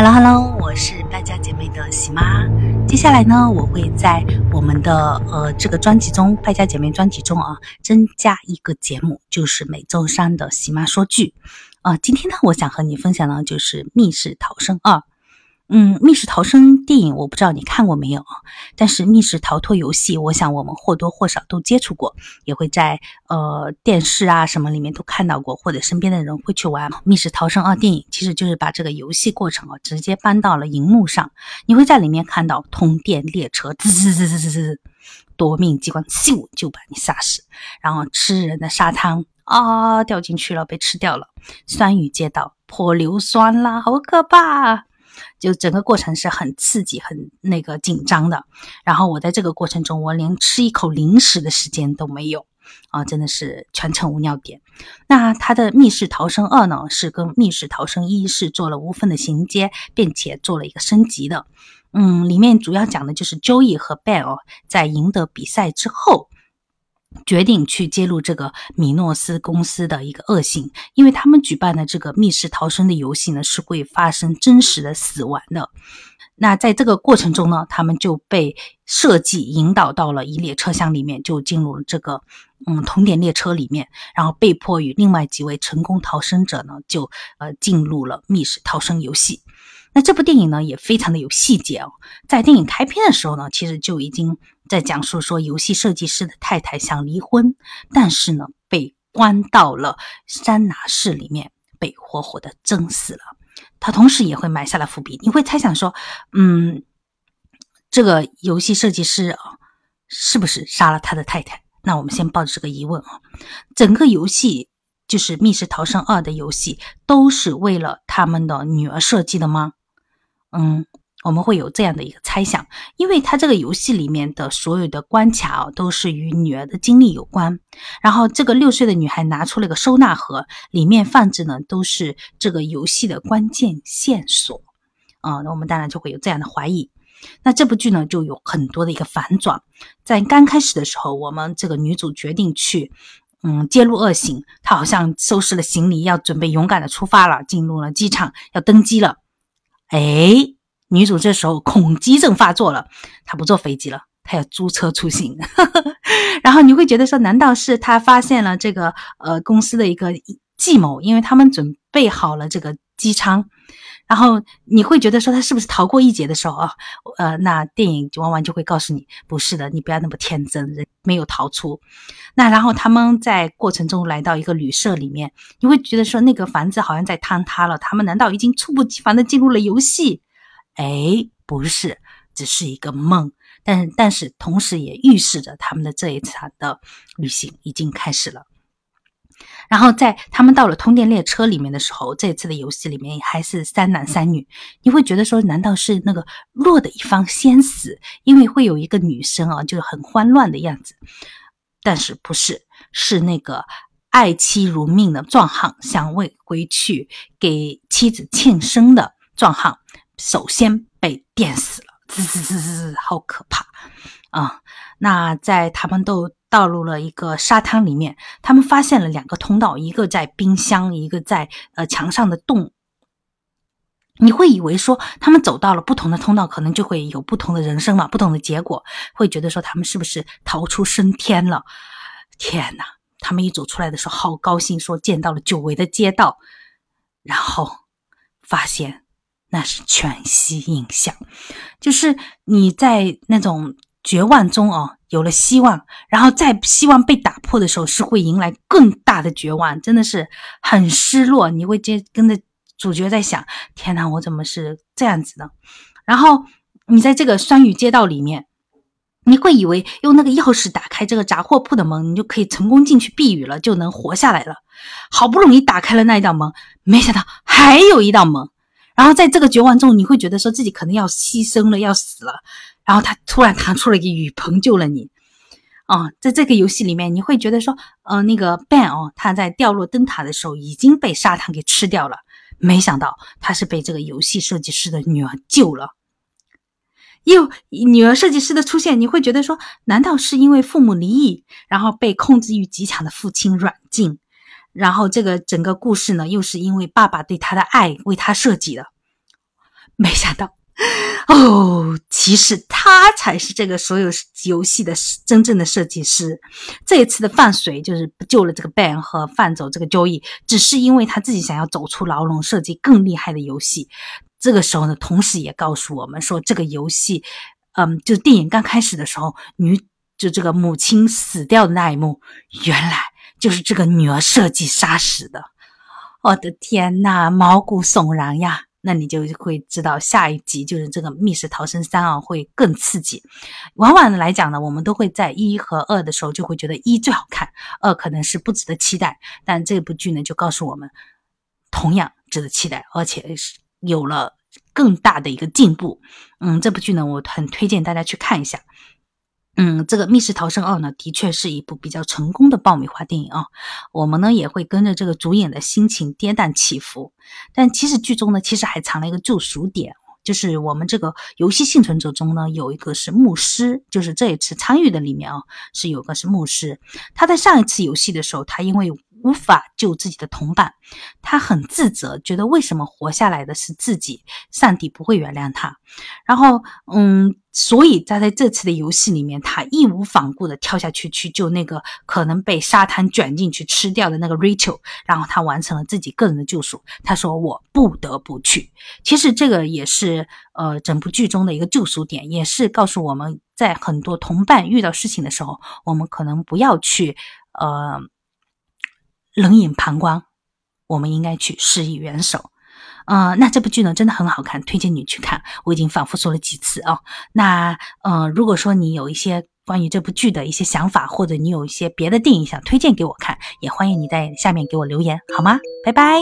Hello， 我是败家姐妹的喜妈。接下来呢，我会在我们的这个专辑中，败家姐妹专辑中啊，增加一个节目，就是每周三的喜妈说剧。今天呢，我想和你分享的就是密室逃生2。密室逃生电影我不知道你看过没有，但是密室逃脱游戏我想我们或多或少都接触过，也会在电视啊什么里面都看到过，或者身边的人会去玩。密室逃生2电影其实就是把这个游戏过程直接搬到了荧幕上，你会在里面看到通电列车滋滋滋，夺命机关咻就把你杀死，然后吃人的沙汤啊掉进去了被吃掉了，酸雨街道泼硫酸啦，好可怕，就整个过程是很刺激很紧张的。然后我在这个过程中我连吃一口零食的时间都没有啊，真的是全程无尿点。那它的密室逃生2呢，是跟密室逃生1是做了无缝的衔接，并且做了一个升级的。里面主要讲的就是 Joey 和 Ben 在赢得比赛之后决定去揭露这个米诺斯公司的一个恶行，因为他们举办的这个密室逃生的游戏呢，是会发生真实的死亡的。那在这个过程中呢，他们就被设计引导到了一列车厢里面，就进入了这个同点列车里面，然后被迫与另外几位成功逃生者呢，就进入了密室逃生游戏。那这部电影呢也非常的有细节在电影开篇的时候呢，其实就已经在讲述说游戏设计师的太太想离婚，但是呢被关到了桑拿室里面被活活的蒸死了。他同时也会埋下了伏笔，你会猜想说这个游戏设计师是不是杀了他的太太。那我们先抱着这个疑问整个游戏就是密室逃生2的游戏都是为了他们的女儿设计的吗？我们会有这样的一个猜想，因为它这个游戏里面的所有的关卡都是与女儿的经历有关。然后这个6岁的女孩拿出了一个收纳盒，里面放置呢都是这个游戏的关键线索那我们当然就会有这样的怀疑。那这部剧呢就有很多的一个反转，在刚开始的时候，我们这个女主决定去揭露恶行，她好像收拾了行李，要准备勇敢的出发了，进入了机场要登机了。女主这时候恐机症发作了，她不坐飞机了，她要租车出行然后你会觉得说，难道是她发现了这个公司的一个计谋，因为他们准备好了这个机舱，然后你会觉得说她是不是逃过一劫的时候那电影往往就会告诉你不是的，你不要那么天真，人没有逃出。那然后他们在过程中来到一个旅社里面，你会觉得说那个房子好像在坍塌了，他们难道已经猝不及防的进入了游戏？不是，只是一个梦，但是同时也预示着他们的这一场的旅行已经开始了。然后在他们到了通电列车里面的时候，这次的游戏里面还是3男3女，你会觉得说难道是那个弱的一方先死，因为会有一个女生就是很慌乱的样子，但是不是，是那个爱妻如命的壮汉，想回去给妻子庆生的壮汉首先被电死了，滋滋滋，好可怕那在他们都倒入了一个沙滩里面，他们发现了2个通道，一个在冰箱，一个在墙上的洞。你会以为说他们走到了不同的通道，可能就会有不同的人生嘛，不同的结果，会觉得说他们是不是逃出升天了。天哪，他们一走出来的时候好高兴，说见到了久违的街道，然后发现那是全息影像，就是你在那种绝望中有了希望，然后在希望被打破的时候是会迎来更大的绝望，真的是很失落。你会跟着主角在想，天哪，我怎么是这样子的？然后你在这个酸雨街道里面，你会以为用那个钥匙打开这个杂货铺的门，你就可以成功进去避雨了，就能活下来了。好不容易打开了那一道门，没想到还有一道门。然后在这个绝望中，你会觉得说自己可能要牺牲了，要死了，然后他突然弹出了一个雨棚救了你在这个游戏里面你会觉得说那个 Ben 他在掉落灯塔的时候已经被沙滩给吃掉了，没想到他是被这个游戏设计师的女儿救了。又女儿设计师的出现，你会觉得说难道是因为父母离异，然后被控制欲极强的父亲软禁，然后这个整个故事呢又是因为爸爸对他的爱为他设计的。没想到哦，其实他才是这个所有游戏的真正的设计师。这一次的放水就是救了这个 Ben 和放走这个 Joey， 只是因为他自己想要走出牢笼，设计更厉害的游戏。这个时候呢，同时也告诉我们说，这个游戏就是电影刚开始的时候，这个母亲死掉的那一幕，原来就是这个女儿设计杀死的。我的天呐，毛骨悚然呀。那你就会知道下一集就是这个密室逃生3啊会更刺激。往往来讲呢，我们都会在1和2的时候就会觉得1最好看，2可能是不值得期待，但这部剧呢就告诉我们同样值得期待，而且有了更大的一个进步。这部剧呢我很推荐大家去看一下。这个密室逃生2呢的确是一部比较成功的爆米花电影啊。我们呢也会跟着这个主演的心情跌宕起伏。但其实剧中呢其实还藏了一个救赎点，就是我们这个游戏幸存者中呢有一个是牧师，就是这一次参与的里面啊是有个是牧师。他在上一次游戏的时候，他因为无法救自己的同伴，他很自责，觉得为什么活下来的是自己，上帝不会原谅他。然后所以他在这次的游戏里面，他义无反顾的跳下去去救那个可能被沙滩卷进去吃掉的那个 Rachel， 然后他完成了自己个人的救赎。他说我不得不去。其实这个也是整部剧中的一个救赎点，也是告诉我们在很多同伴遇到事情的时候，我们可能不要去冷眼旁观，我们应该去施以援手。那这部剧呢真的很好看，推荐你去看，我已经反复说了几次啊。那如果说你有一些关于这部剧的一些想法，或者你有一些别的电影想推荐给我看，也欢迎你在下面给我留言好吗？拜拜。